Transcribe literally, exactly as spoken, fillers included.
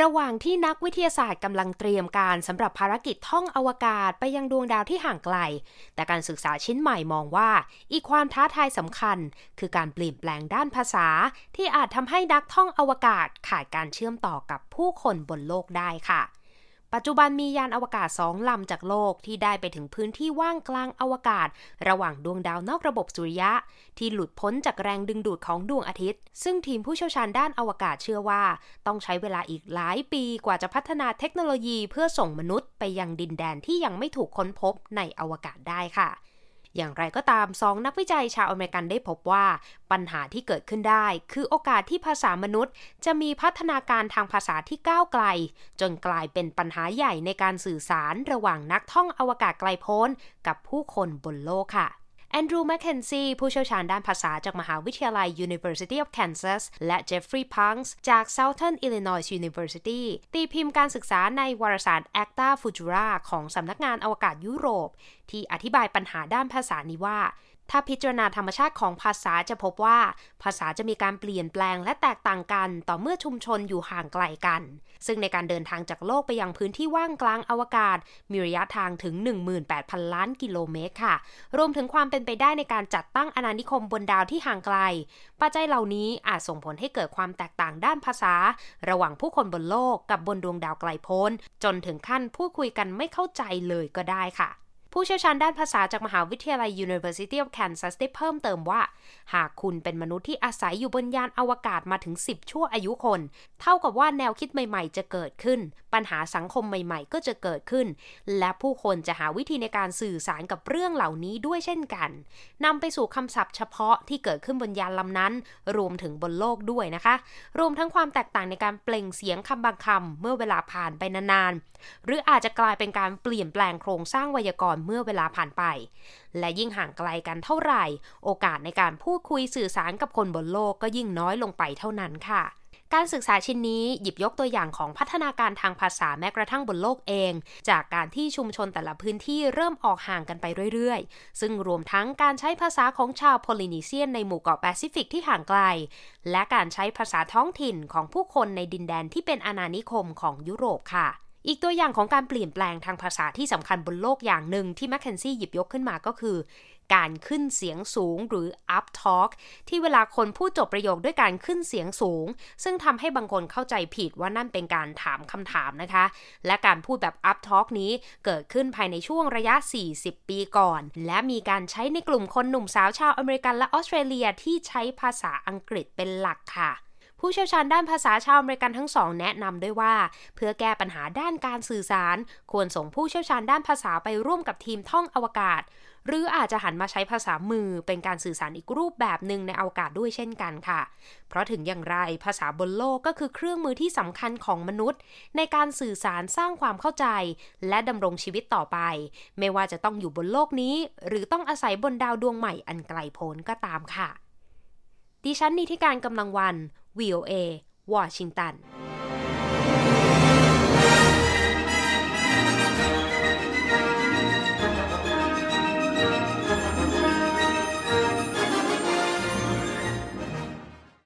ระหว่างที่นักวิทยาศาสตร์กำลังเตรียมการสำหรับภารกิจท่องอวกาศไปยังดวงดาวที่ห่างไกลแต่การศึกษาชิ้นใหม่มองว่าอีกความท้าทายสำคัญคือการเปลี่ยนแปลงด้านภาษาที่อาจทำให้นักท่องอวกาศขาดการเชื่อมต่อกับผู้คนบนโลกได้ค่ะปัจจุบันมียานอวกาศสองลำจากโลกที่ได้ไปถึงพื้นที่ว่างกลางอวกาศระหว่างดวงดาวนอกระบบสุริยะที่หลุดพ้นจากแรงดึงดูดของดวงอาทิตย์ซึ่งทีมผู้เชี่ยวชาญด้านอวกาศเชื่อว่าต้องใช้เวลาอีกหลายปีกว่าจะพัฒนาเทคโนโลยีเพื่อส่งมนุษย์ไปยังดินแดนที่ยังไม่ถูกค้นพบในอวกาศได้ค่ะอย่างไรก็ตามสองนักวิจัยชาวอเมริกันได้พบว่าปัญหาที่เกิดขึ้นได้คือโอกาสที่ภาษามนุษย์จะมีพัฒนาการทางภาษาที่ก้าวไกลจนกลายเป็นปัญหาใหญ่ในการสื่อสารระหว่างนักท่องอวกาศไกลโพ้นกับผู้คนบนโลกค่ะ Andrew McKenzie ผู้เชี่ยวชาญด้านภาษาจากมหาวิทยาลัย University of Kansas และ Jeffrey Punks จาก Southern Illinois University ตีพิมพ์การศึกษาในวารสาร Acta Futura ของสำนักงานอวกาศยุโรปที่อธิบายปัญหาด้านภาษานี้ว่าถ้าพิจารณาธรรมชาติของภาษาจะพบว่าภาษาจะมีการเปลี่ยนแปลงและแตกต่างกันต่อเมื่อชุมชนอยู่ห่างไกลกันซึ่งในการเดินทางจากโลกไปยังพื้นที่ว่างกลางอวกาศมีระยะทางถึง หนึ่งหมื่นแปดพัน ล้านกิโลเมตรค่ะรวมถึงความเป็นไปได้ในการจัดตั้งอาณานิคมบนดาวที่ห่างไกลปัจจัยเหล่านี้อาจส่งผลให้เกิดความแตกต่างด้านภาษาระหว่างผู้คนบนโลกกับบนดวงดาวไกลโพ้นจนถึงขั้นพูดคุยกันไม่เข้าใจเลยก็ได้ค่ะผู้เชี่ยวชาญด้านภาษาจากมหาวิทยาลัย University of Kansas ได้เพิ่มเติมว่าหากคุณเป็นมนุษย์ที่อาศัยอยู่บนยานอวกาศมาถึงสิบชั่วอายุคนเท่ากับว่าแนวคิดใหม่ๆจะเกิดขึ้นปัญหาสังคมใหม่ๆก็จะเกิดขึ้นและผู้คนจะหาวิธีในการสื่อสารกับเรื่องเหล่านี้ด้วยเช่นกันนำไปสู่คำศัพท์เฉพาะที่เกิดขึ้นบนยานลำนั้นรวมถึงบนโลกด้วยนะคะรวมทั้งความแตกต่างในการเปล่งเสียงคำบางคำเมื่อเวลาผ่านไปนานๆหรืออาจจะกลายเป็นการเปลี่ยนแปลงโครงสร้างไวยากรณ์เมื่อเวลาผ่านไปและยิ่งห่างไกลกันเท่าไหร่โอกาสในการพูดคุยสื่อสารกับคนบนโลกก็ยิ่งน้อยลงไปเท่านั้นค่ะการศึกษาชิ้นนี้หยิบยกตัวอย่างของพัฒนาการทางภาษาแม้กระทั่งบนโลกเองจากการที่ชุมชนแต่ละพื้นที่เริ่มออกห่างกันไปเรื่อยๆซึ่งรวมทั้งการใช้ภาษาของชาวโพลินีเซียนในหมู่เกาะแปซิฟิกที่ห่างไกลและการใช้ภาษาท้องถิ่นของผู้คนในดินแดนที่เป็นอาณานิคมของยุโรปค่ะอีกตัวอย่างของการเปลี่ยนแปลงทางภาษาที่สำคัญบนโลกอย่างหนึ่งที่แมคเคนซี่หยิบยกขึ้นมาก็คือการขึ้นเสียงสูงหรือ up talk ที่เวลาคนพูดจบประโยคด้วยการขึ้นเสียงสูงซึ่งทำให้บางคนเข้าใจผิดว่านั่นเป็นการถามคำถามนะคะและการพูดแบบ up talk นี้เกิดขึ้นภายในช่วงระยะสี่สิบปีก่อนและมีการใช้ในกลุ่มคนหนุ่มสาวชาวอเมริกันและออสเตรเลียที่ใช้ภาษาอังกฤษเป็นหลักค่ะผู้เชี่ยวชาญด้านภาษาชาวอเมริกันทั้งสองแนะนำด้วยว่าเพื่อแก้ปัญหาด้านการสื่อสารควรส่งผู้เชี่ยวชาญด้านภาษาไปร่วมกับทีมท่องอวกาศหรืออาจจะหันมาใช้ภาษามือเป็นการสื่อสารอีกรูปแบบหนึ่งในอวกาศด้วยเช่นกันค่ะเพราะถึงอย่างไรภาษาบนโลกก็คือเครื่องมือที่สำคัญของมนุษย์ในการสื่อสารสร้างความเข้าใจและดำรงชีวิตต่อไปไม่ว่าจะต้องอยู่บนโลกนี้หรือต้องอาศัยบนดาวดวงใหม่อันไกลโพ้นก็ตามค่ะดิฉันนิธิการกำลังวัน วี โอ เอ วอชิงตัน